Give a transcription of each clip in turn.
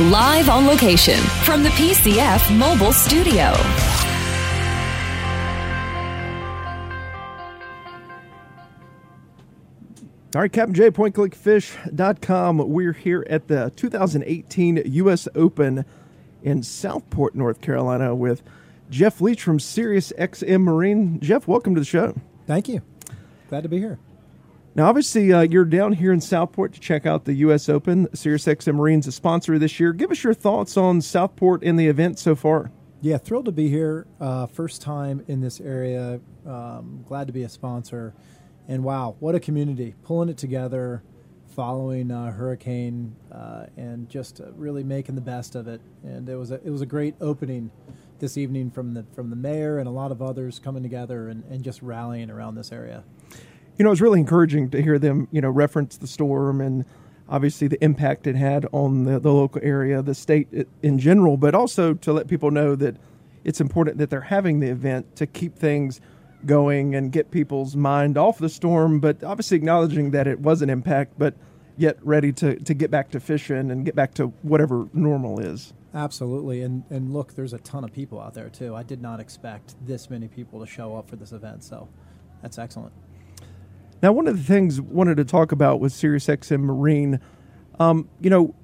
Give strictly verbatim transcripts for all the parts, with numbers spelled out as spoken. live on location from the P C F Mobile Studio. All right, Captain J, point click fish dot com. We're here at the two thousand eighteen U S. Open in Southport, North Carolina, with Jeff Leach from SiriusXM Marine. Jeff, welcome to the show. Thank you. Glad to be here. Now, obviously, uh, you're down here in Southport to check out the U S. Open. SiriusXM Marine's a sponsor this year. Give us your thoughts on Southport and the event so far. Yeah, thrilled to be here. Uh, first time in this area. Um, glad to be a sponsor. And wow, what a community, pulling it together, following uh, Hurricane, uh, and just uh, really making the best of it. And it was a, it was a great opening this evening from the from the mayor and a lot of others coming together and, and just rallying around this area. You know, it was really encouraging to hear them, you know, reference the storm and obviously the impact it had on the, the local area, the state in general, but also to let people know that it's important that they're having the event to keep things going and get people's mind off the storm, but obviously acknowledging that it was an impact, but yet ready to, to get back to fishing and get back to whatever normal is. Absolutely. And and look, there's a ton of people out there, too. I did not expect this many people to show up for this event, so that's excellent. Now, one of the things I wanted to talk about with SiriusXM Marine, um, you know,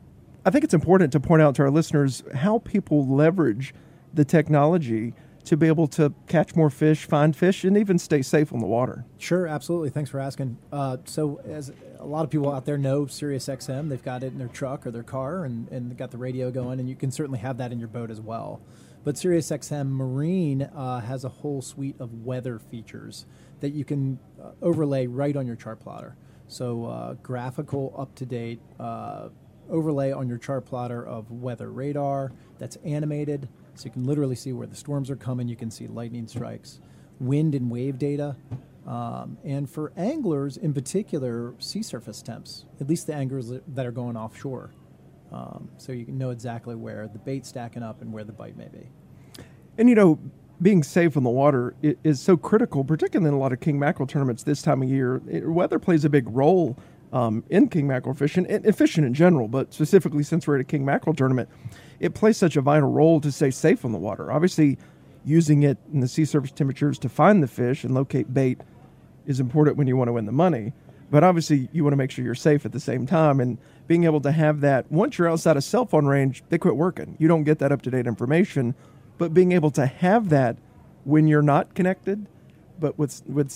I think it's important to point out to our listeners how people leverage the technology to be able to catch more fish, find fish, and even stay safe on the water. Sure, absolutely. Thanks for asking. Uh, so as a lot of people out there know, SiriusXM, they've got it in their truck or their car and, and got the radio going, and you can certainly have that in your boat as well. But SiriusXM Marine uh, has a whole suite of weather features that you can uh, overlay right on your chart plotter. So uh, graphical, up-to-date uh, overlay on your chart plotter of weather radar that's animated, so you can literally see where the storms are coming. You can see lightning strikes, wind and wave data. Um, and for anglers in particular, sea surface temps, at least the anglers that are going offshore. Um, so you can know exactly where the bait's stacking up and where the bite may be. And, you know, being safe on the water is so critical, particularly in a lot of king mackerel tournaments this time of year. It, weather plays a big role Um, in king mackerel fishing, and, and fishing in general, but specifically since we're at a king mackerel tournament, it plays such a vital role to stay safe on the water. Obviously, using it in the sea surface temperatures to find the fish and locate bait is important when you want to win the money, but obviously you want to make sure you're safe at the same time, and being able to have that, once you're outside of cell phone range, they quit working. You don't get that up-to-date information, but being able to have that when you're not connected, but with with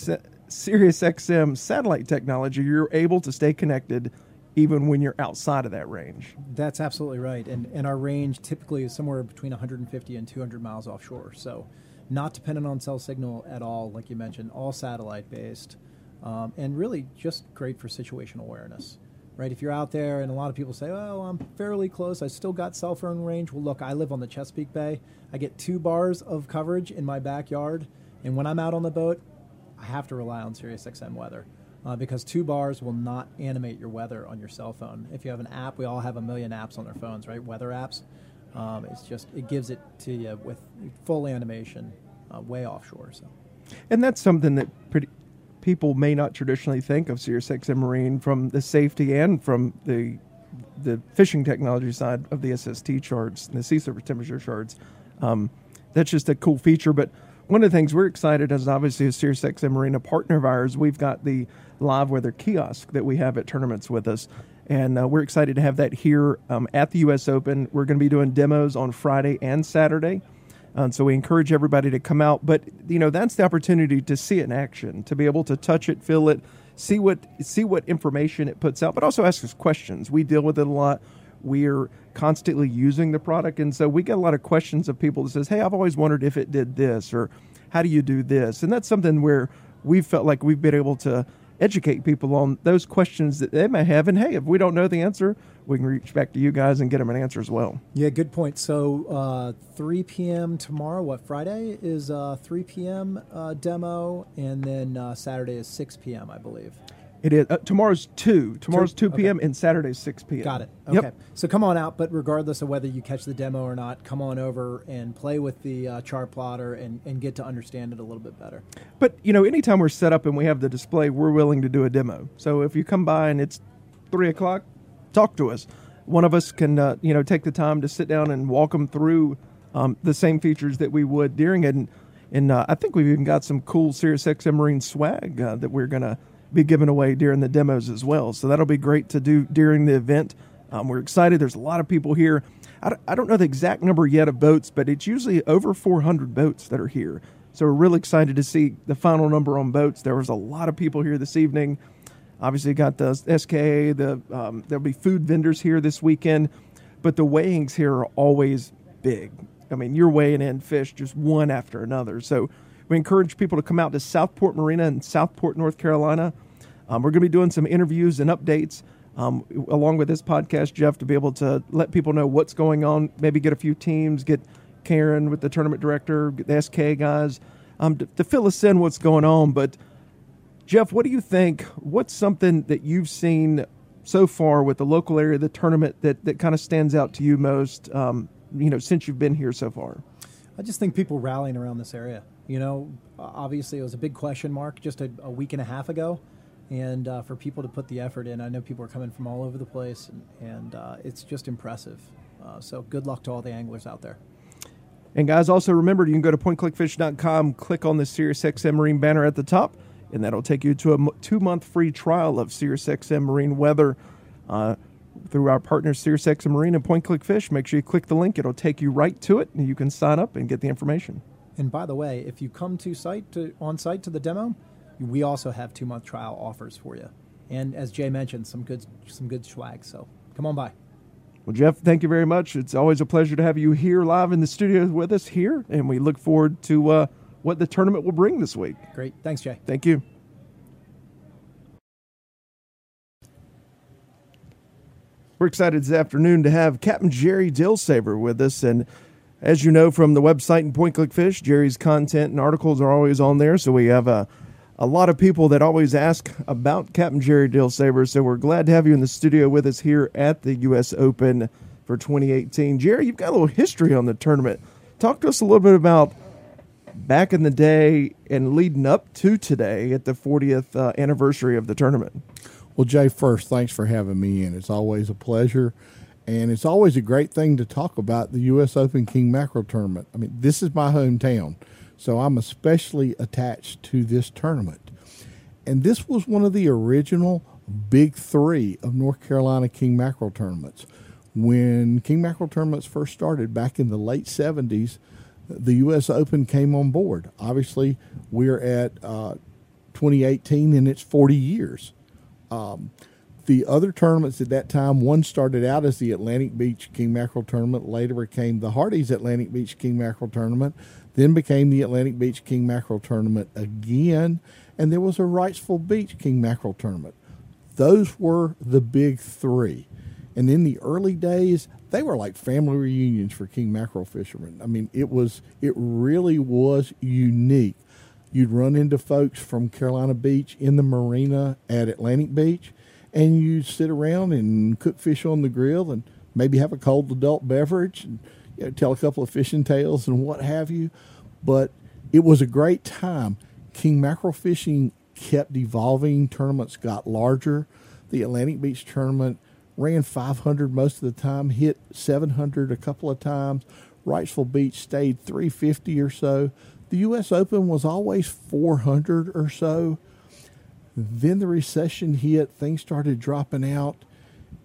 SiriusXM satellite technology, you're able to stay connected even when you're outside of that range. That's absolutely right. And and our range typically is somewhere between one hundred fifty and two hundred miles offshore. So not dependent on cell signal at all, like you mentioned, all satellite-based, um, and really just great for situational awareness, right? If you're out there and a lot of people say, oh, I'm fairly close, I still got cell phone range. Well, look, I live on the Chesapeake Bay. I get two bars of coverage in my backyard, and when I'm out on the boat, I have to rely on SiriusXM weather uh, because two bars will not animate your weather on your cell phone. If you have an app, we all have a million apps on our phones, right? Weather apps. Um, it's just, it gives it to you with full animation uh, way offshore. So, and that's something that pretty, people may not traditionally think of SiriusXM Marine from the safety and from the the fishing technology side of the S S T charts and the sea surface temperature charts. Um, that's just a cool feature, but one of the things we're excited as obviously a SiriusXM Marine partner of ours, we've got the live weather kiosk that we have at tournaments with us, and uh, we're excited to have that here um, at the U S. Open. We're going to be doing demos on Friday and Saturday, um, so we encourage everybody to come out. But you know, that's the opportunity to see it in action, to be able to touch it, feel it, see what see what information it puts out, but also ask us questions. We deal with it a lot. We're constantly using the product, and so we get a lot of questions of people that says, hey, I've always wondered if it did this, or how do you do this? And that's something where we felt like we've been able to educate people on those questions that they may have. And hey, if we don't know the answer, we can reach back to you guys and get them an answer as well. Yeah, good point. So uh, three p.m. tomorrow, what, Friday is uh, three p.m. Uh, demo, and then uh, Saturday is six p.m., I believe. It is. Uh, tomorrow's two. Tomorrow's two p.m. Okay. And Saturday's six p.m. Got it. Okay. Yep. So come on out, but regardless of whether you catch the demo or not, come on over and play with the uh, chart plotter and, and get to understand it a little bit better. But, you know, anytime we're set up and we have the display, we're willing to do a demo. So if you come by and it's three o'clock, talk to us. one of us can uh, you know take the time to sit down and walk them through um, the same features that we would during it. And, and uh, I think we've even got some cool SiriusXM Marine swag uh, that we're going to be giving away during the demos as well. So that'll be great to do during the event. Um, we're excited. There's a lot of people here. I don't, I don't know the exact number yet of boats, but it's usually over four hundred boats that are here. So we're really excited to see the final number on boats. There was a lot of people here this evening. Obviously got the S K A, the, um, there'll be food vendors here this weekend, but the weighings here are always big. I mean, you're weighing in fish just one after another. So we encourage people to come out to Southport Marina in Southport, North Carolina. Um, we're going to be doing some interviews and updates um, along with this podcast, Jeff, to be able to let people know what's going on, maybe get a few teams, get Karen with the tournament director, get the S K A guys um, to, to fill us in what's going on. But Jeff, what do you think? What's something that you've seen so far with the local area of the tournament that, that kind of stands out to you most, um, you know, since you've been here so far? I just think people rallying around this area. You know, obviously it was a big question mark just a, a week and a half ago. And uh, for people to put the effort in, I know people are coming from all over the place, and, and uh, it's just impressive. Uh, so good luck to all the anglers out there. And guys, also remember, you can go to point click fish dot com, click on the SiriusXM Marine banner at the top, and that'll take you to a two-month free trial of SiriusXM Marine Weather uh, through our partners SiriusXM Marine and PointClickFish. Make sure you click the link. It'll take you right to it, and you can sign up and get the information. And by the way, if you come to site to, on site to the demo, we also have two-month trial offers for you. And as Jay mentioned, some good some good swag, so come on by. Well, Jeff, thank you very much. It's always a pleasure to have you here live in the studio with us here, and we look forward to uh, – what the tournament will bring this week. Great. Thanks, Jay. Thank you. We're excited this afternoon to have Captain Jerry Dilsaver with us. And as you know from the website and Point Click Fish, Jerry's content and articles are always on there. So we have a, a lot of people that always ask about Captain Jerry Dilsaver. So we're glad to have you in the studio with us here at the U S Open for twenty eighteen. Jerry, you've got a little history on the tournament. Talk to us a little bit about back in the day and leading up to today at the fortieth uh, anniversary of the tournament. Well, Jay, first, thanks for having me in. It's always a pleasure, and it's always a great thing to talk about the U S Open King Mackerel Tournament. I mean, this is my hometown, so I'm especially attached to this tournament. And this was one of the original big three of North Carolina King Mackerel Tournaments. When King Mackerel Tournaments first started back in the late seventies, the U S Open came on board. Obviously, we're at uh, twenty eighteen, and it's forty years. Um, the other tournaments at that time, one started out as the Atlantic Beach King Mackerel Tournament, later became the Hardee's Atlantic Beach King Mackerel Tournament, then became the Atlantic Beach King Mackerel Tournament again, and there was a Wrightsville Beach King Mackerel Tournament. Those were the big three. And in the early days, they were like family reunions for king mackerel fishermen. I mean, it was it really was unique. You'd run into folks from Carolina Beach in the marina at Atlantic Beach, and you'd sit around and cook fish on the grill and maybe have a cold adult beverage and, you know, tell a couple of fishing tales and what have you. But it was a great time. King mackerel fishing kept evolving. Tournaments got larger. The Atlantic Beach tournament ran five hundred most of the time, hit seven hundred a couple of times. Wrightsville Beach stayed three fifty or so. The U S Open was always four hundred or so. Then the recession hit, things started dropping out,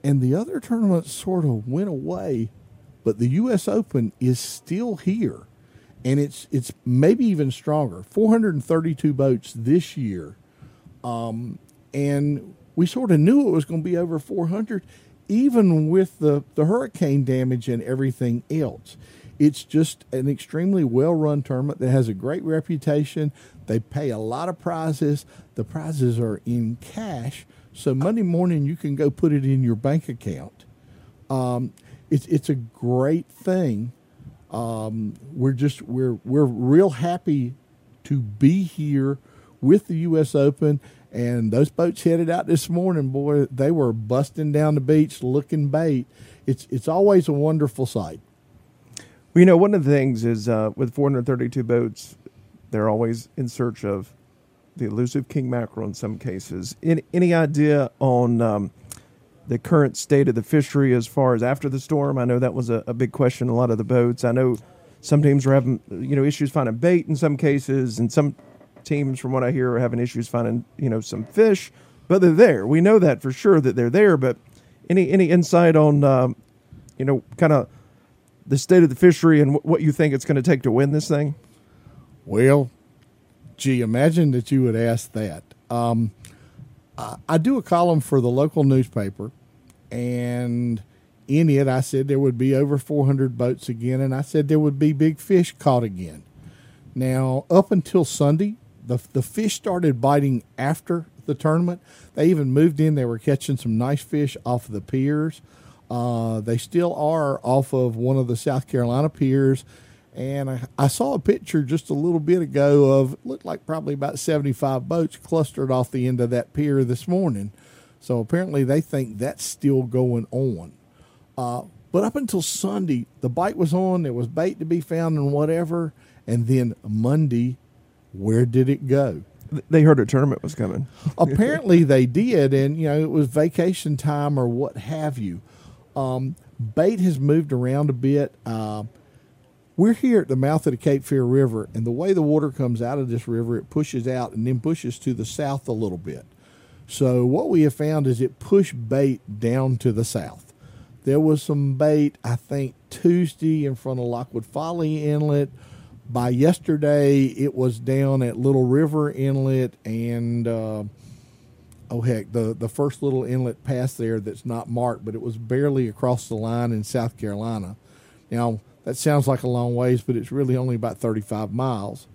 and the other tournaments sort of went away. But the U S Open is still here, and it's it's maybe even stronger. four hundred thirty-two boats this year, um, and we sort of knew it was going to be over four hundred, even with the, the hurricane damage and everything else. It's just an extremely well-run tournament that has a great reputation. They pay a lot of prizes. The prizes are in cash, so Monday morning you can go put it in your bank account. Um, it's it's a great thing. Um, we're just we're we're real happy to be here with the U S Open. And those boats headed out this morning, boy, they were busting down the beach looking bait. It's it's always a wonderful sight. Well, you know, one of the things is uh, with four hundred thirty-two boats, they're always in search of the elusive king mackerel in some cases. Any, any idea on um, the current state of the fishery as far as after the storm? I know that was a, a big question, a lot of the boats. I know some teams are having, you know, issues finding bait in some cases, and some teams, from what I hear, are having issues finding, you know, some fish. But they're there. We know that for sure that they're there. But any any insight on, um, you know, kind of the state of the fishery and w- what you think it's going to take to win this thing? Well, gee, imagine that you would ask that. Um, I, I do a column for the local newspaper, and in it I said there would be over four hundred boats again, and I said there would be big fish caught again. Now, up until Sunday, the the fish started biting after the tournament. They even moved in. They were catching some nice fish off of the piers. Uh, they still are off of one of the South Carolina piers. And I, I saw a picture just a little bit ago of, looked like probably about seventy-five boats clustered off the end of that pier this morning. So apparently they think that's still going on. Uh, but up until Sunday, the bite was on, there was bait to be found and whatever. And then Monday, where did it go? They heard a tournament was coming. Apparently they did. And, you know, it was vacation time or what have you. Um, bait has moved around a bit. Uh, We're here at the mouth of the Cape Fear River, and the way the water comes out of this river, it pushes out and then pushes to the south a little bit. So what we have found is it pushed bait down to the south. There was some bait, I think, Tuesday in front of Lockwood Folly Inlet. By yesterday, it was down at Little River Inlet and, uh, oh, heck, the, the first little inlet past there that's not marked, but it was barely across the line in South Carolina. Now, that sounds like a long ways, but it's really only about thirty-five miles.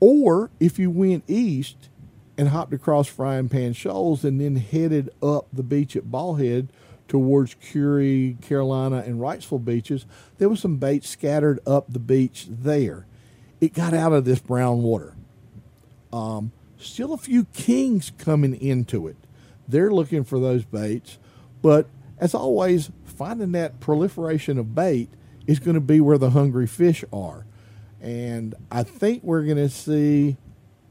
Or if you went east and hopped across Frying Pan Shoals and then headed up the beach at Bald Head towards Kure, Carolina, and Wrightsville beaches, there was some bait scattered up the beach there. It got out of this brown water. Um, still a few kings coming into it. They're looking for those baits. But as always, finding that proliferation of bait is going to be where the hungry fish are. And I think we're going to see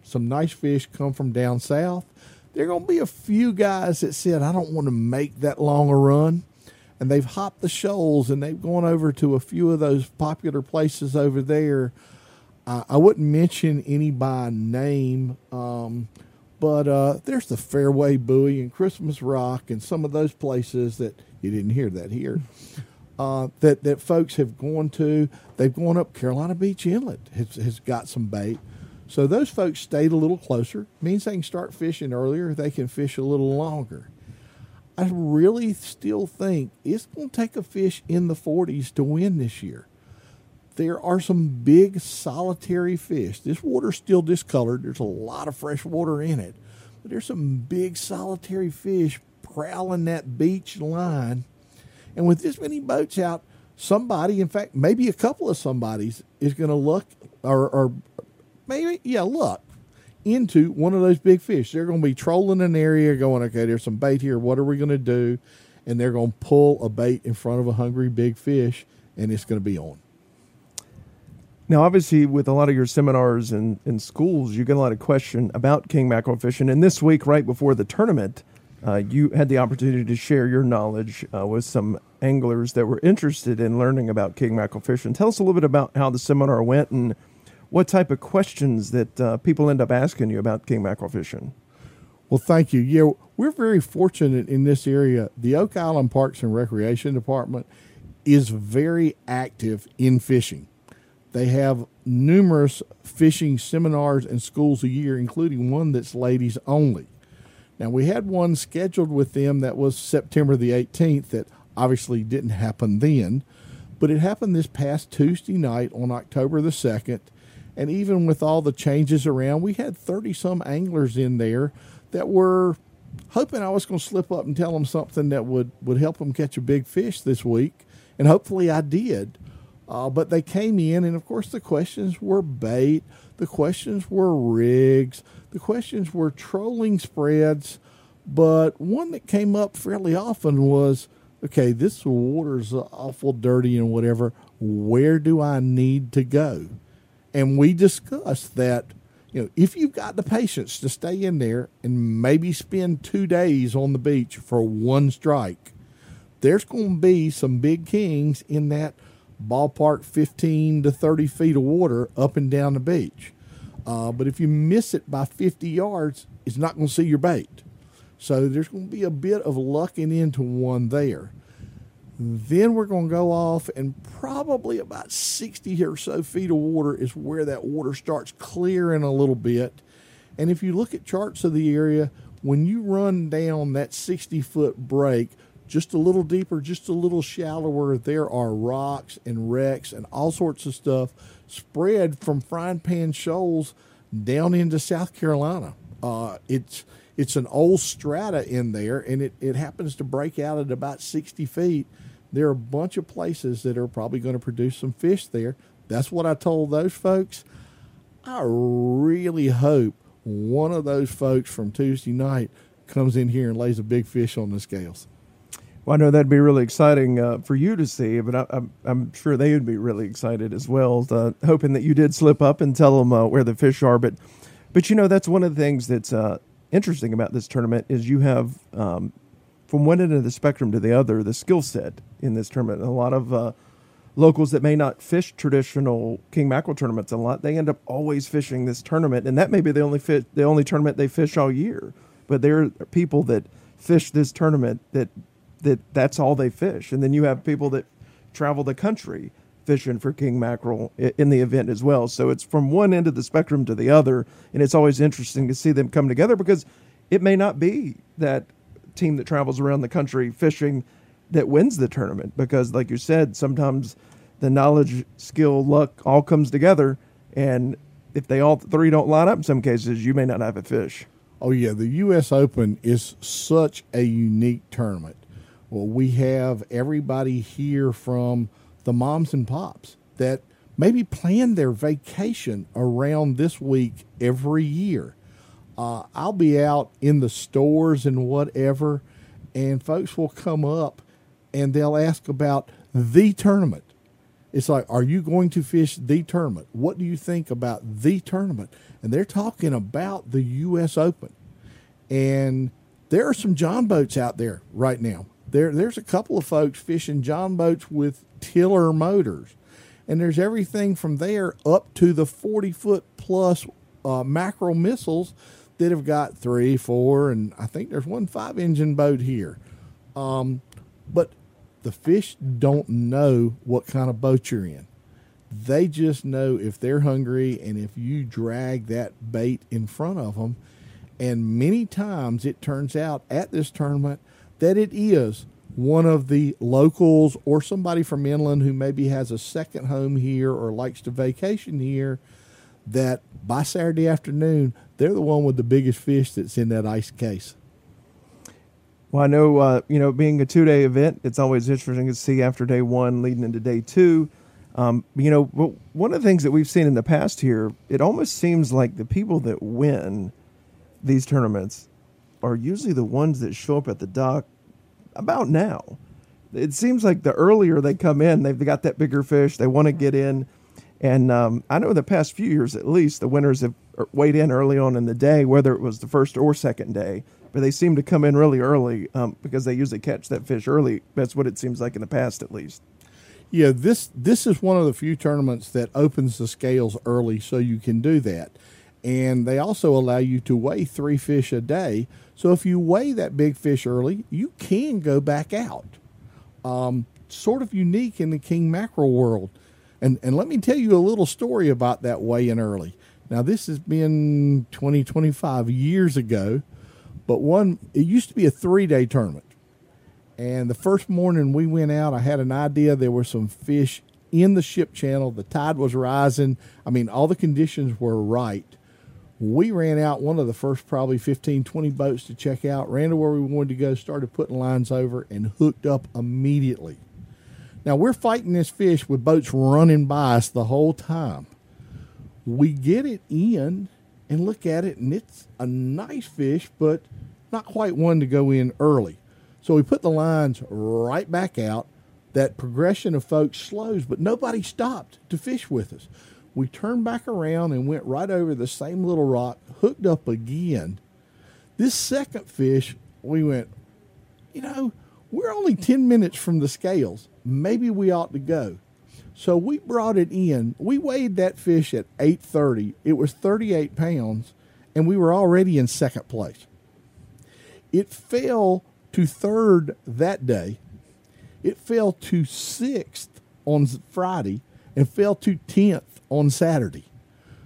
some nice fish come from down south. There are going to be a few guys that said, I don't want to make that long a run. And they've hopped the shoals and they've gone over to a few of those popular places over there. I, I wouldn't mention any by name, um, but uh, there's the Fairway Buoy and Christmas Rock and some of those places that you didn't hear that here. Uh, that, that folks have gone to. They've gone up Carolina Beach Inlet has, has got some bait. So those folks stayed a little closer. Means they can start fishing earlier. They can fish a little longer. I really still think it's going to take a fish in the forties to win this year. There are some big solitary fish. This water's still discolored. There's a lot of fresh water in it. But there's some big solitary fish prowling that beach line. And with this many boats out, somebody, in fact, maybe a couple of somebody's, is going to look, or, or maybe, yeah, look into one of those big fish. They're going to be trolling an area going, okay, there's some bait here. What are we going to do? And they're going to pull a bait in front of a hungry big fish, and it's going to be on. Now, obviously, with a lot of your seminars and, and schools, you get a lot of question about king mackerel fishing. And this week, right before the tournament, Uh, you had the opportunity to share your knowledge uh, with some anglers that were interested in learning about king mackerel fishing. Tell us a little bit about how the seminar went and what type of questions that uh, people end up asking you about king mackerel fishing. Well, thank you. Yeah, we're very fortunate in this area. The Oak Island Parks and Recreation Department is very active in fishing. They have numerous fishing seminars and schools a year, including one that's ladies only. Now, we had one scheduled with them that was September the eighteenth that obviously didn't happen then, but it happened this past Tuesday night on October the second, and even with all the changes around, we had thirty-some anglers in there that were hoping I was going to slip up and tell them something that would, would help them catch a big fish this week, and hopefully I did. Uh, but they came in, and, of course, the questions were bait, the questions were rigs, the questions were trolling spreads, but one that came up fairly often was, okay, this water's awful dirty and whatever. Where do I need to go? And we discussed that, you know, if you've got the patience to stay in there and maybe spend two days on the beach for one strike, there's going to be some big kings in that ballpark fifteen to thirty feet of water up and down the beach. Uh, but if you miss it by fifty yards, it's not going to see your bait. So there's going to be a bit of lucking into one there. Then we're going to go off, and probably about sixty or so feet of water is where that water starts clearing a little bit. And if you look at charts of the area, when you run down that sixty-foot break, just a little deeper, just a little shallower, there are rocks and wrecks and all sorts of stuff spread from Frying Pan Shoals down into South Carolina. Uh, it's it's an old strata in there, and it, it happens to break out at about sixty feet. There are a bunch of places that are probably going to produce some fish there. That's what I told those folks. I really hope one of those folks from Tuesday night comes in here and lays a big fish on the scales. Well, I know that'd be really exciting uh, for you to see, but I, I'm, I'm sure they would be really excited as well, uh, hoping that you did slip up and tell them uh, where the fish are. But, but you know, that's one of the things that's uh, interesting about this tournament is you have, um, from one end of the spectrum to the other, the skill set in this tournament. And a lot of uh, locals that may not fish traditional king mackerel tournaments a lot, they end up always fishing this tournament, and that may be the only fit, the only tournament they fish all year. But there are people that fish this tournament that that that's all they fish. And then you have people that travel the country fishing for king mackerel in the event as well. So it's from one end of the spectrum to the other, and it's always interesting to see them come together, because it may not be that team that travels around the country fishing that wins the tournament, because like you said, sometimes the knowledge, skill, luck all comes together, and if they all three don't line up in some cases, you may not have a fish. Oh yeah, the U S Open is such a unique tournament. Well, we have everybody here from the moms and pops that maybe plan their vacation around this week every year. Uh, I'll be out in the stores and whatever, and folks will come up and they'll ask about the tournament. It's like, are you going to fish the tournament? What do you think about the tournament? And they're talking about the U S Open. And there are some John boats out there right now. There, there's a couple of folks fishing John boats with tiller motors, and there's everything from there up to the forty-foot plus uh, mackerel missiles that have got three, four, and I think there's one five-engine boat here. Um, but the fish don't know what kind of boat you're in. They just know if they're hungry and if you drag that bait in front of them. And many times it turns out at this tournament that it is one of the locals or somebody from inland who maybe has a second home here or likes to vacation here, that by Saturday afternoon, they're the one with the biggest fish that's in that ice case. Well, I know, uh, you know, being a two-day event, it's always interesting to see after day one leading into day two. Um, you know, one of the things that we've seen in the past here, it almost seems like the people that win these tournaments are usually the ones that show up at the dock about now. It seems like the earlier they come in, they've got that bigger fish, they want to get in. And um, I know in the past few years, at least, the winners have weighed in early on in the day, whether it was the first or second day, but they seem to come in really early um, because they usually catch that fish early. That's what it seems like in the past, at least. Yeah, this this is one of the few tournaments that opens the scales early, so you can do that. And they also allow you to weigh three fish a day. So if you weigh that big fish early, you can go back out. Um, sort of unique in the king mackerel world. And and let me tell you a little story about that weighing early. Now, this has been twenty, twenty-five years ago, but one, it used to be a three-day tournament. And the first morning we went out, I had an idea there were some fish in the ship channel. The tide was rising. I mean, all the conditions were right. We ran out one of the first probably fifteen, twenty boats to check out, ran to where we wanted to go, started putting lines over, and hooked up immediately. Now, we're fighting this fish with boats running by us the whole time. We get it in and look at it, and it's a nice fish, but not quite one to go in early. So we put the lines right back out. That progression of folks slows, but nobody stopped to fish with us. We turned back around and went right over the same little rock, hooked up again. This second fish, we went, you know, we're only ten minutes from the scales. Maybe we ought to go. So we brought it in. We weighed that fish at eight thirty. It was thirty-eight pounds, and we were already in second place. It fell to third that day. It fell to sixth on Friday and fell to tenth on Saturday.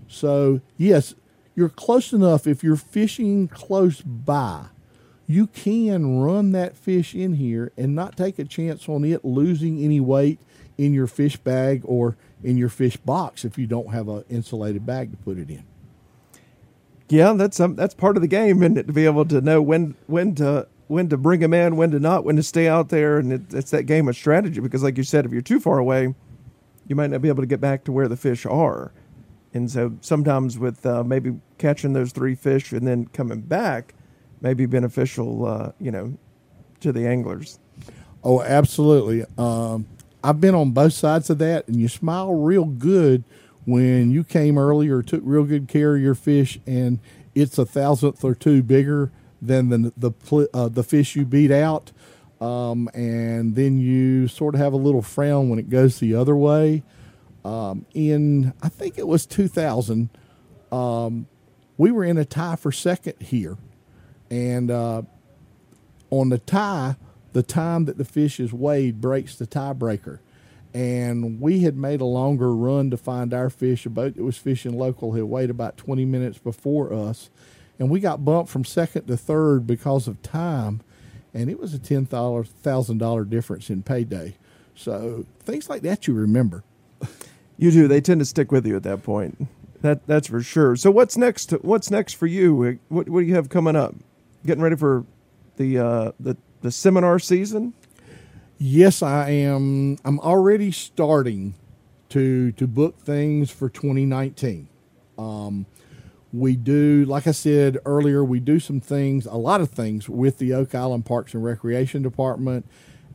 So, yes, you're close enough. If you're fishing close by, you can run that fish in here and not take a chance on it losing any weight in your fish bag or in your fish box if you don't have an insulated bag to put it in. Yeah, that's um, that's part of the game, isn't it? To be able to know when when to when to bring them in, when to not, when to stay out there, and it, it's that game of strategy. Because, like you said, if you're too far away, you might not be able to get back to where the fish are. And so sometimes with uh, maybe catching those three fish and then coming back, may be beneficial, uh, you know, to the anglers. Oh, absolutely. Um, I've been on both sides of that, and you smile real good when you came early or took real good care of your fish, and it's a thousandth or two bigger than the the, uh, the fish you beat out, um, and then you sort of have a little frown when it goes the other way. Um, in, I think it was two thousand, um, we were in a tie for second here. And uh, on the tie, the time that the fish is weighed breaks the tiebreaker. And we had made a longer run to find our fish. A boat that was fishing local had weighed about twenty minutes before us. And we got bumped from second to third because of time. And it was a ten thousand dollars difference in payday. So things like that you remember. You do. They tend to stick with you at that point. That that's for sure. So what's next? What's next for you? What what do you have coming up? Getting ready for the uh, the the seminar season? Yes, I am. I'm already starting to to book things for twenty nineteen. Um, we do, like I said earlier, we do some things, a lot of things with the Oak Island Parks and Recreation Department.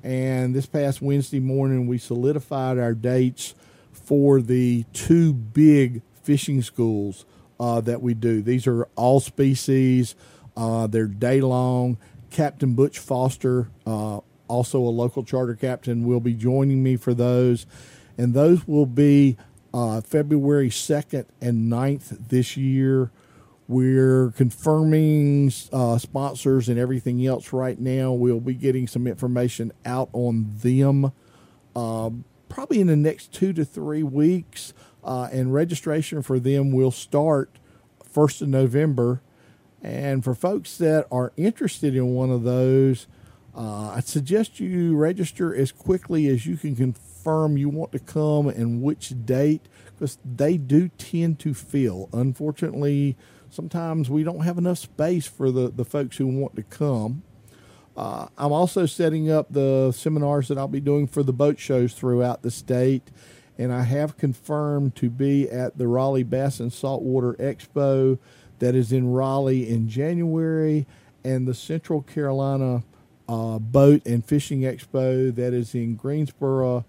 And this past Wednesday morning, we solidified our dates for the two big fishing schools uh, that we do. These are all species. Uh, they're day long. Captain Butch Foster, uh, also a local charter captain, will be joining me for those. And those will be uh, February second and ninth this year. We're confirming uh, sponsors and everything else right now. We'll be getting some information out on them uh, probably in the next two to three weeks. Uh, and registration for them will start first of November. And for folks that are interested in one of those, uh, I suggest you register as quickly as you can confirm you want to come and which date, because they do tend to fill. Unfortunately, sometimes we don't have enough space for the, the folks who want to come. Uh, I'm also setting up the seminars that I'll be doing for the boat shows throughout the state. And I have confirmed to be at the Raleigh Bass and Saltwater Expo that is in Raleigh in January, and the Central Carolina uh, Boat and Fishing Expo that is in Greensboro.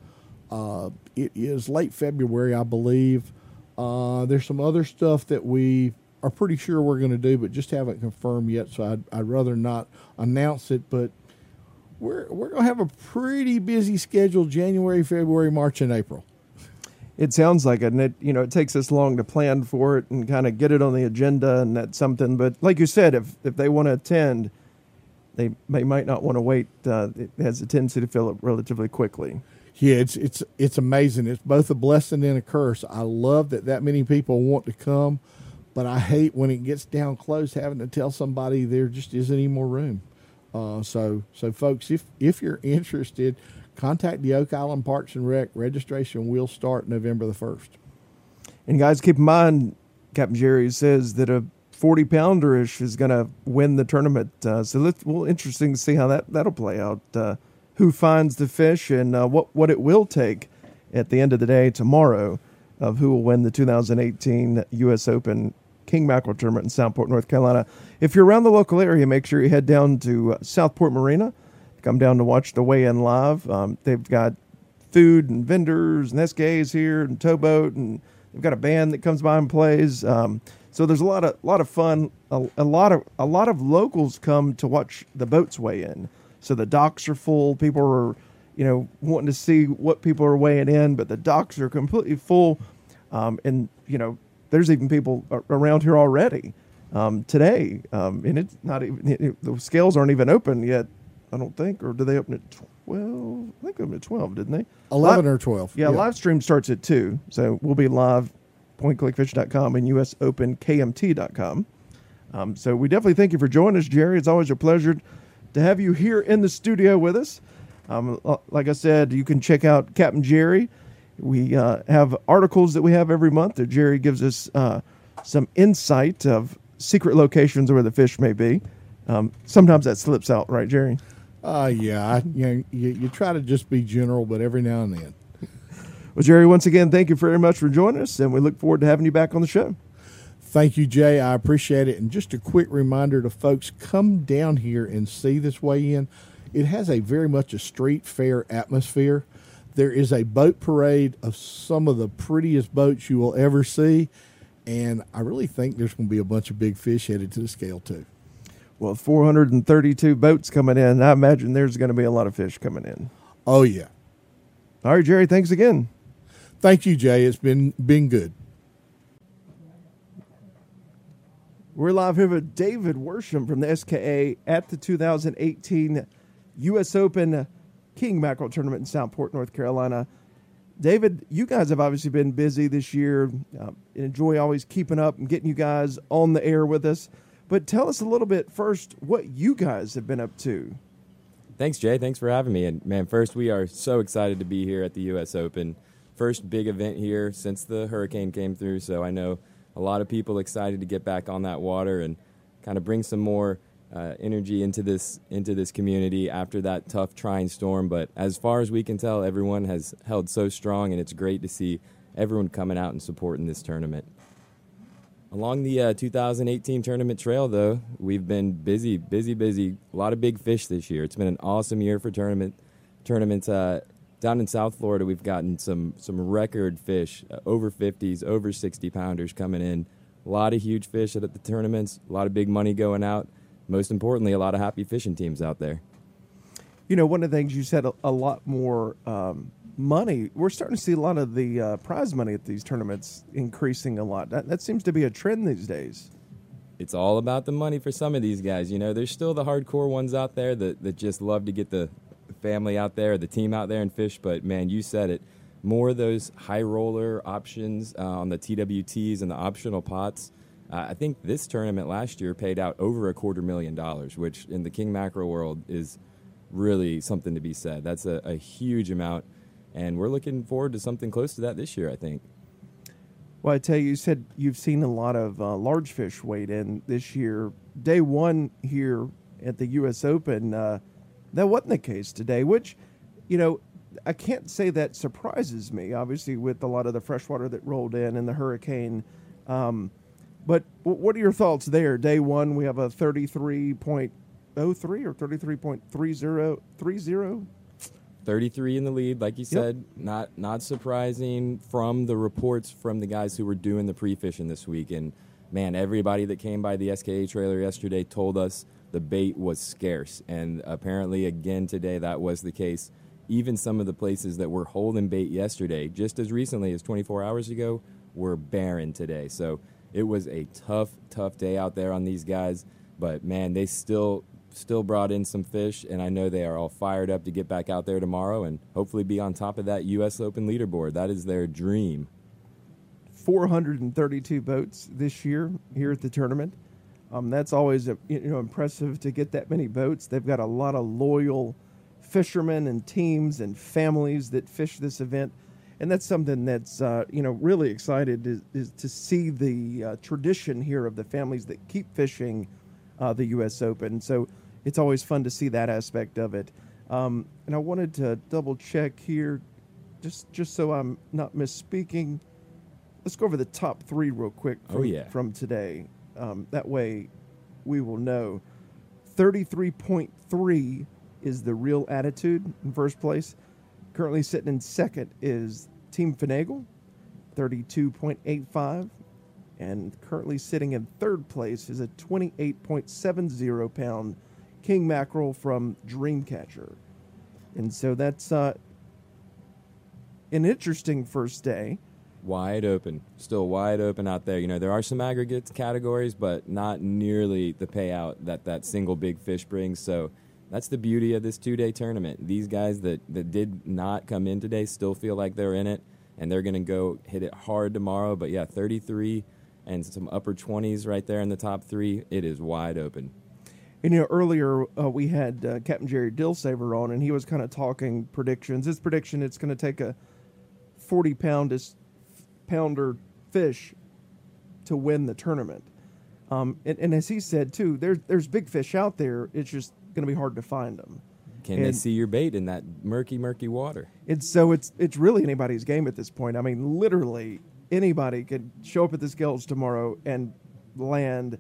Uh, it is late February, I believe. Uh, there's some other stuff that we are pretty sure we're going to do, but just haven't confirmed yet, so I'd, I'd rather not announce it, but we're, we're going to have a pretty busy schedule January, February, March, and April. It sounds like it, and it, you know, it takes us long to plan for it and kind of get it on the agenda, and that's something. But like you said, if, if they want to attend, they they might not want to wait. Uh, it has a tendency to fill up relatively quickly. Yeah, it's it's it's amazing. It's both a blessing and a curse. I love that that many people want to come, but I hate when it gets down close having to tell somebody there just isn't any more room. Uh, so so folks, if if you're interested, contact the Oak Island Parks and Rec. Registration will start November the first. And guys, keep in mind, Captain Jerry says that a forty-pounder-ish is going to win the tournament. Uh, so it's well, interesting to see how that, that'll play out, uh, who finds the fish and uh, what, what it will take at the end of the day tomorrow of who will win the two thousand eighteen U S. Open King Mackerel Tournament in Southport, North Carolina. If you're around the local area, make sure you head down to uh, Southport Marina. Come down to watch the weigh-in live. Um, they've got food and vendors and S K As here and towboat, and they've got a band that comes by and plays. Um, so there's a lot of lot of fun. A, a lot of a lot of locals come to watch the boats weigh in. So the docks are full. People are, you know, wanting to see what people are weighing in, but the docks are completely full. Um, and, you know, there's even people around here already um, today. Um, and it's not even, it, the scales aren't even open yet, I don't think. Or do they open at twelve? I think they opened at twelve, didn't they? eleven live, or twelve. Yeah, yeah, live stream starts at two. So we'll be live, point click fish dot com and U S Open K M T dot com. Um, so we definitely thank you for joining us, Jerry. It's always a pleasure to have you here in the studio with us. Um, like I said, you can check out Captain Jerry. We uh, have articles that we have every month that Jerry gives us uh, some insight of secret locations where the fish may be. Um, sometimes that slips out, right, Jerry? Uh, yeah, I, you, know, you, you try to just be general, but every now and then. Well, Jerry, once again, thank you very much for joining us, and we look forward to having you back on the show. Thank you, Jay. I appreciate it. And just a quick reminder to folks, come down here and see this weigh-in. It has a very much a street fair atmosphere. There is a boat parade of some of the prettiest boats you will ever see, and I really think there's going to be a bunch of big fish headed to the scale, too. Well, four hundred thirty-two boats coming in. I imagine there's going to be a lot of fish coming in. Oh, yeah. All right, Jerry, thanks again. Thank you, Jay. It's been been good. We're live here with David Worsham from the S K A at the two thousand eighteen U S. Open King Mackerel Tournament in Southport, North Carolina. David, you guys have obviously been busy this year. Uh, enjoy always keeping up and getting you guys on the air with us. But tell us a little bit first what you guys have been up to. Thanks, Jay. Thanks for having me. And, man, first, we are so excited to be here at the U S. Open. First big event here since the hurricane came through, so I know a lot of people excited to get back on that water and kind of bring some more uh, energy into this into this community after that tough, trying storm. But as far as we can tell, everyone has held so strong, and it's great to see everyone coming out and supporting this tournament. Along the uh, two thousand eighteen tournament trail, though, we've been busy, busy, busy. A lot of big fish this year. It's been an awesome year for tournament tournaments. Uh, down in South Florida, we've gotten some some record fish, uh, over fifties, over sixty-pounders coming in. A lot of huge fish at the tournaments, a lot of big money going out. Most importantly, a lot of happy fishing teams out there. You know, one of the things you said, a, a lot more um, money. We're starting to see a lot of the uh, prize money at these tournaments increasing a lot. That, that seems to be a trend these days. It's all about the money for some of these guys. You know, there's still the hardcore ones out there that, that just love to get the family out there, the team out there and fish. But, man, you said it. More of those high roller options uh, on the T W Ts and the optional pots. Uh, I think this tournament last year paid out over a quarter million dollars, which in the King Mackerel world is really something to be said. That's a, a huge amount, and we're looking forward to something close to that this year, I think. Well, I tell you, you said you've seen a lot of uh, large fish weighed in this year. Day one here at the U S. Open, uh, that wasn't the case today, which, you know, I can't say that surprises me, obviously, with a lot of the freshwater that rolled in and the hurricane. Um, but w- what are your thoughts there? Day one, we have a thirty-three point oh three or thirty-three point three oh. thirty? thirty-three in the lead, like you said. Yep. Not not surprising from the reports from the guys who were doing the pre-fishing this week. And, man, everybody that came by the S K A trailer yesterday told us the bait was scarce, and apparently again today that was the case. Even some of the places that were holding bait yesterday, just as recently as twenty-four hours ago, were barren today. So it was a tough, tough day out there on these guys. But, man, they still still brought in some fish, and I know they are all fired up to get back out there tomorrow and hopefully be on top of that U S. Open leaderboard. That is their dream. four hundred thirty-two boats this year here at the tournament. Um, that's always a, you know, impressive to get that many boats. They've got a lot of loyal fishermen and teams and families that fish this event, and that's something that's uh, you know really excited is, is to see the uh, tradition here of the families that keep fishing uh, the U S. Open. So it's always fun to see that aspect of it. Um, and I wanted to double check here, just just so I'm not misspeaking. Let's go over the top three real quick from, oh, yeah. from today. Um, that way we will know. thirty-three point three is the real attitude in first place. Currently sitting in second is Team Finagle, thirty-two point eight five. And currently sitting in third place is a twenty-eight point seven oh pound king mackerel from Dreamcatcher. And so that's uh, an interesting first day. Wide open. Still wide open out there. You know, there are some aggregates categories, but not nearly the payout that that single big fish brings. So that's the beauty of this two-day tournament. These guys that, that did not come in today still feel like they're in it, and they're going to go hit it hard tomorrow. But, yeah, thirty-three and some upper twenties right there in the top three. It is wide open. And, you know, earlier uh, we had uh, Captain Jerry Dilsaver on, and he was kind of talking predictions. His prediction, it's going to take a forty-pounder fish to win the tournament. Um, and, and as he said, too, there, there's big fish out there. It's just going to be hard to find them. Can and, they see your bait in that murky, murky water? And so it's it's really anybody's game at this point. I mean, literally anybody could show up at the scales tomorrow and land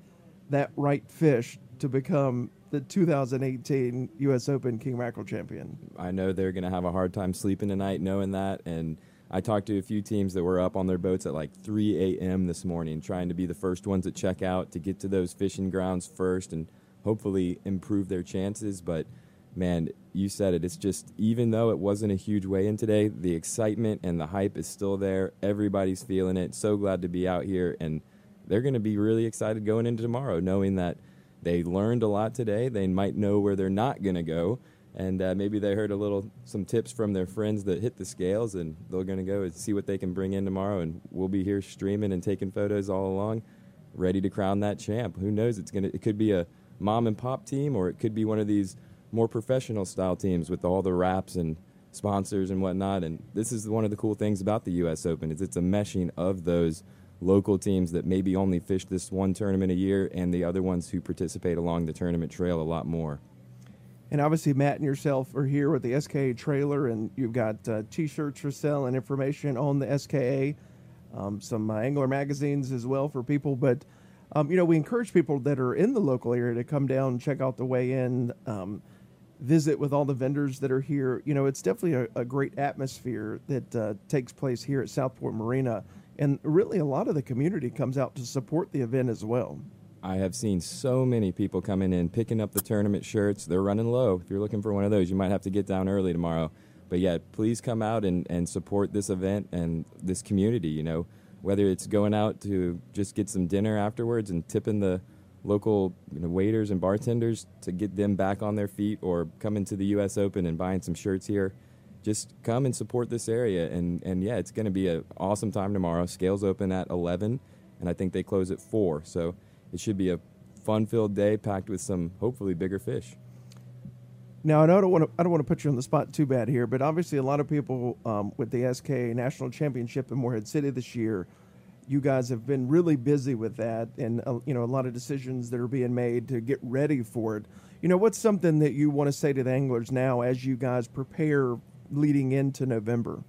that right fish to become the two thousand eighteen U S. Open King Mackerel champion. I know they're going to have a hard time sleeping tonight knowing that. And I talked to a few teams that were up on their boats at like three a.m. this morning trying to be the first ones at checkout to get to those fishing grounds first and hopefully improve their chances. But, man, you said it. It's just, even though it wasn't a huge weigh-in today, the excitement and the hype is still there. Everybody's feeling it. So glad to be out here. And they're going to be really excited going into tomorrow knowing that they learned a lot today. They might know where they're not going to go, and uh, maybe they heard a little some tips from their friends that hit the scales, and they're going to go and see what they can bring in tomorrow. And we'll be here streaming and taking photos all along, ready to crown that champ. Who knows? It's going to. It could be a mom and pop team, or it could be one of these more professional style teams with all the wraps and sponsors and whatnot. And this is one of the cool things about the U S. Open is it's a meshing of those local teams that maybe only fish this one tournament a year and the other ones who participate along the tournament trail a lot more. And obviously Matt and yourself are here with the S K A trailer, and you've got uh, t-shirts for sale and information on the S K A, um, some uh, angler magazines as well for people. But, um, you know, we encourage people that are in the local area to come down, check out the weigh-in, um, visit with all the vendors that are here. You know, it's definitely a, a great atmosphere that uh, takes place here at Southport Marina. And really, a lot of the community comes out to support the event as well. I have seen so many people coming in, picking up the tournament shirts. They're running low. If you're looking for one of those, you might have to get down early tomorrow. But, yeah, please come out and, and support this event and this community, you know, whether it's going out to just get some dinner afterwards and tipping the local you know, waiters and bartenders to get them back on their feet, or coming to the U S. Open and buying some shirts here. Just come and support this area, and, and yeah, it's going to be an awesome time tomorrow. Scales open at eleven, and I think they close at four, so it should be a fun-filled day packed with some hopefully bigger fish. Now, I don't want to I don't want to put you on the spot too bad here, but obviously a lot of people um, with the S K A National Championship in Morehead City this year, you guys have been really busy with that, and uh, you know, a lot of decisions that are being made to get ready for it. You know, what's something that you want to say to the anglers now as you guys prepare leading into November?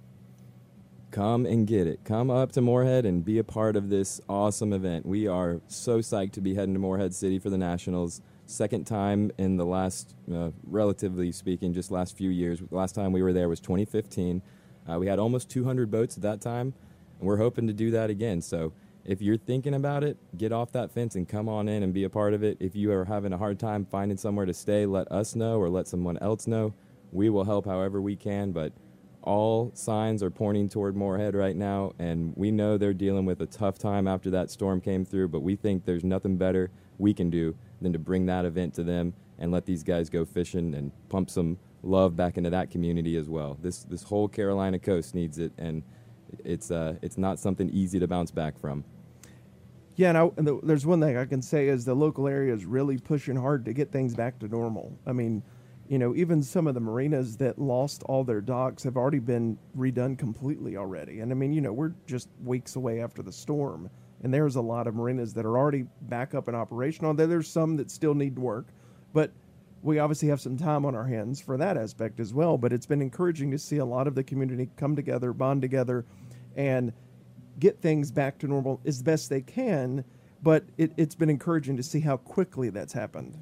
Come and get it. Come up to Morehead and be a part of this awesome event. We are so psyched to be heading to Morehead City for the Nationals. Second time in the last, uh, relatively speaking, just last few years. Last time we were there was twenty fifteen. Uh, we had almost two hundred boats at that time, and we're hoping to do that again. So if you're thinking about it, get off that fence and come on in and be a part of it. If you are having a hard time finding somewhere to stay, let us know or let someone else know. We will help however we can, but all signs are pointing toward Morehead right now, and we know they're dealing with a tough time after that storm came through, but we think there's nothing better we can do than to bring that event to them and let these guys go fishing and pump some love back into that community as well. This this whole Carolina coast needs it, and it's uh, it's not something easy to bounce back from. Yeah, and, I, and the, there's one thing I can say is the local area is really pushing hard to get things back to normal. I mean, you know, even some of the marinas that lost all their docks have already been redone completely already. And, I mean, you know, we're just weeks away after the storm, and there's a lot of marinas that are already back up and operational. There's some that still need work, but we obviously have some time on our hands for that aspect as well. But it's been encouraging to see a lot of the community come together, bond together, and get things back to normal as best they can. But it, it's been encouraging to see how quickly that's happened.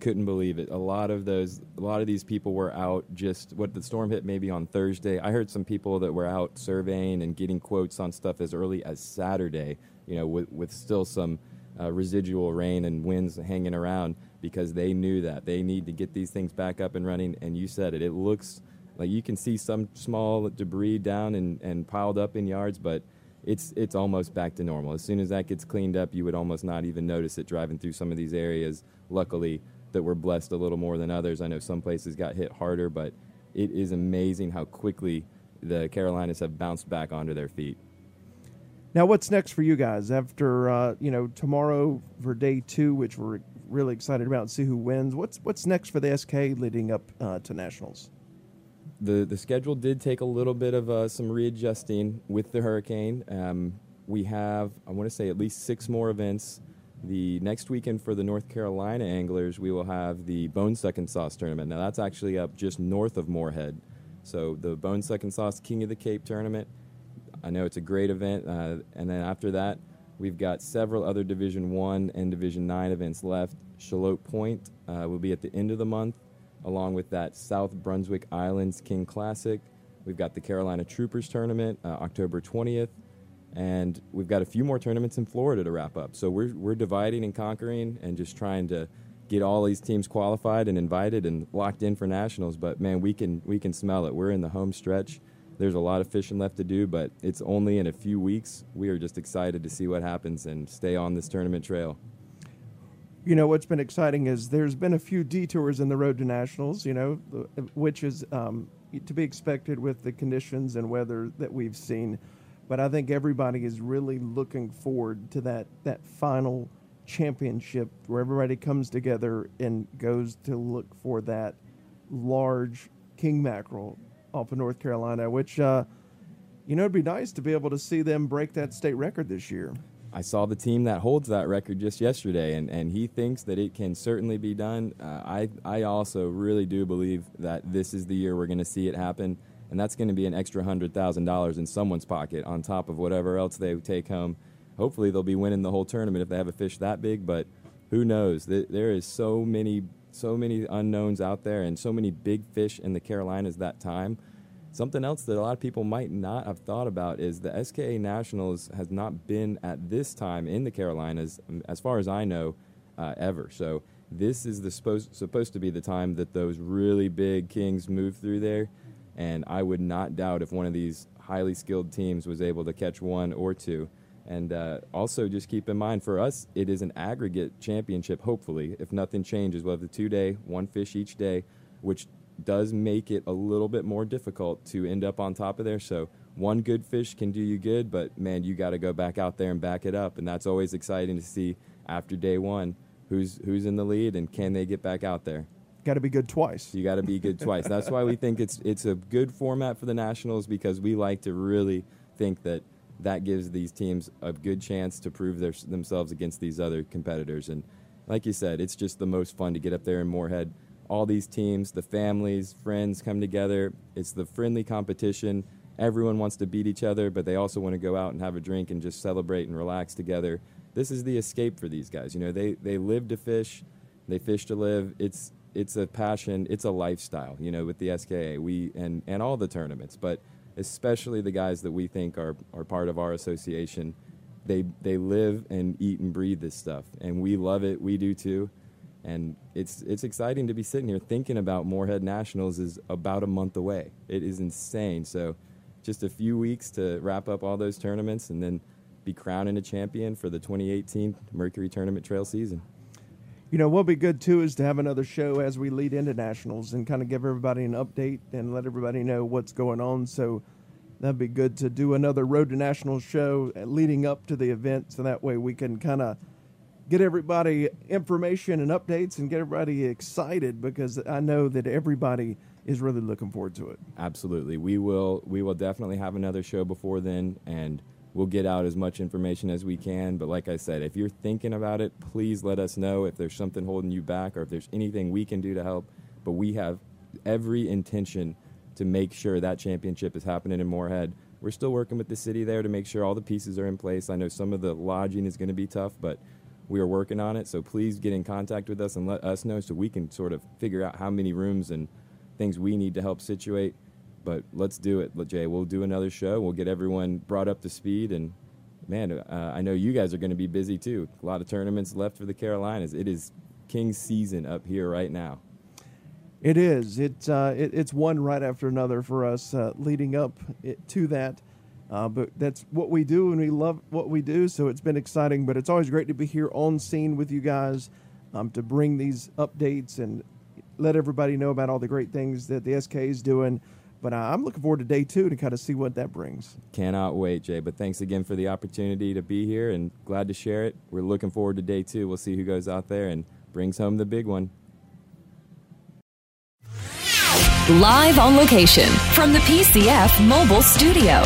Couldn't believe it. A lot of those, a lot of these people were out just, what the storm hit maybe on Thursday. I heard some people that were out surveying and getting quotes on stuff as early as Saturday, you know, with, with still some uh, residual rain and winds hanging around, because they knew that they need to get these things back up and running. And you said it, it looks like you can see some small debris down and, and piled up in yards, but it's it's almost back to normal. As soon as that gets cleaned up, you would almost not even notice it driving through some of these areas, luckily, that we're blessed a little more than others. I know some places got hit harder, but it is amazing how quickly the Carolinas have bounced back onto their feet. Now, what's next for you guys after, uh, you know, tomorrow for day two, which we're really excited about and see who wins? What's what's next for the S K leading up uh, to Nationals? The the schedule did take a little bit of uh, some readjusting with the hurricane. Um, we have, I want to say, at least six more events. The next weekend for the North Carolina anglers, we will have the Bone Suckin' Sauce Tournament. Now, that's actually up just north of Morehead. So the Bone Suckin' Sauce King of the Cape Tournament, I know it's a great event. Uh, and then after that, we've got several other Division One and Division Nine events left. Shallotte Point uh, will be at the end of the month, along with that South Brunswick Islands King Classic. We've got the Carolina Troopers Tournament, uh, October twentieth. And we've got a few more tournaments in Florida to wrap up. So we're we're dividing and conquering and just trying to get all these teams qualified and invited and locked in for Nationals. But, man, we can we can smell it. We're in the home stretch. There's a lot of fishing left to do, but it's only in a few weeks. We are just excited to see what happens and stay on this tournament trail. You know, what's been exciting is there's been a few detours in the road to Nationals, you know, which is um, to be expected with the conditions and weather that we've seen. But I think everybody is really looking forward to that, that final championship where everybody comes together and goes to look for that large king mackerel off of North Carolina, which, uh, you know, it'd be nice to be able to see them break that state record this year. I saw the team that holds that record just yesterday, and, and he thinks that it can certainly be done. Uh, I, I also really do believe that this is the year we're going to see it happen. And that's going to be an extra one hundred thousand dollars in someone's pocket on top of whatever else they take home. Hopefully they'll be winning the whole tournament if they have a fish that big, but who knows? There is so many so many unknowns out there and so many big fish in the Carolinas that time. Something else that a lot of people might not have thought about is the S K A Nationals has not been at this time in the Carolinas, as far as I know, uh, ever. So this is the supposed, supposed to be the time that those really big kings move through there. And I would not doubt if one of these highly skilled teams was able to catch one or two. And uh, also just keep in mind, for us, it is an aggregate championship, hopefully. If nothing changes, we'll have the two-day, one fish each day, which does make it a little bit more difficult to end up on top of there. So one good fish can do you good, but, man, you got to go back out there and back it up. And that's always exciting to see after day one who's who's in the lead and can they get back out there. Got to be good twice. You got to be good twice. That's why we think it's it's a good format for the Nationals, because we like to really think that that gives these teams a good chance to prove their, themselves against these other competitors. And like you said, it's just the most fun to get up there in Morehead. All these teams, the families, friends come together. It's the friendly competition. Everyone wants to beat each other, but they also want to go out and have a drink and just celebrate and relax together. This is the escape for these guys. You know, they they live to fish. They fish to live. It's It's a passion. It's a lifestyle, you know, with the S K A we and, and all the tournaments, but especially the guys that we think are, are part of our association. They they live and eat and breathe this stuff, and we love it. We do, too. And it's it's exciting to be sitting here thinking about Morehead Nationals is about a month away. It is insane. So just a few weeks to wrap up all those tournaments and then be crowning a champion for the twenty eighteen Mercury Tournament Trail season. You know, what'll be good, too, is to have another show as we lead into Nationals and kind of give everybody an update and let everybody know what's going on. So that'd be good to do another Road to Nationals show leading up to the event. So that way we can kind of get everybody information and updates and get everybody excited, because I know that everybody is really looking forward to it. Absolutely. We will. We will definitely have another show before then, and we'll get out as much information as we can. But like I said, if you're thinking about it, please let us know if there's something holding you back or if there's anything we can do to help. But we have every intention to make sure that championship is happening in Morehead. We're still working with the city there to make sure all the pieces are in place. I know some of the lodging is going to be tough, but we are working on it. So please get in contact with us and let us know so we can sort of figure out how many rooms and things we need to help situate. But let's do it, Jay. We'll do another show. We'll get everyone brought up to speed, and man, uh, I know you guys are going to be busy too. A lot of tournaments left for the Carolinas. It is King's season up here right now. It is. It's uh, it, it's one right after another for us, uh, leading up it, to that. Uh, but that's what we do, and we love what we do. So it's been exciting, but it's always great to be here on scene with you guys, um, to bring these updates and let everybody know about all the great things that the S K is doing. But I'm looking forward to day two to kind of see what that brings. Cannot wait, Jay. But thanks again for the opportunity to be here, and glad to share it. We're looking forward to day two. We'll see who goes out there and brings home the big one. Live on location from the P C F Mobile Studio.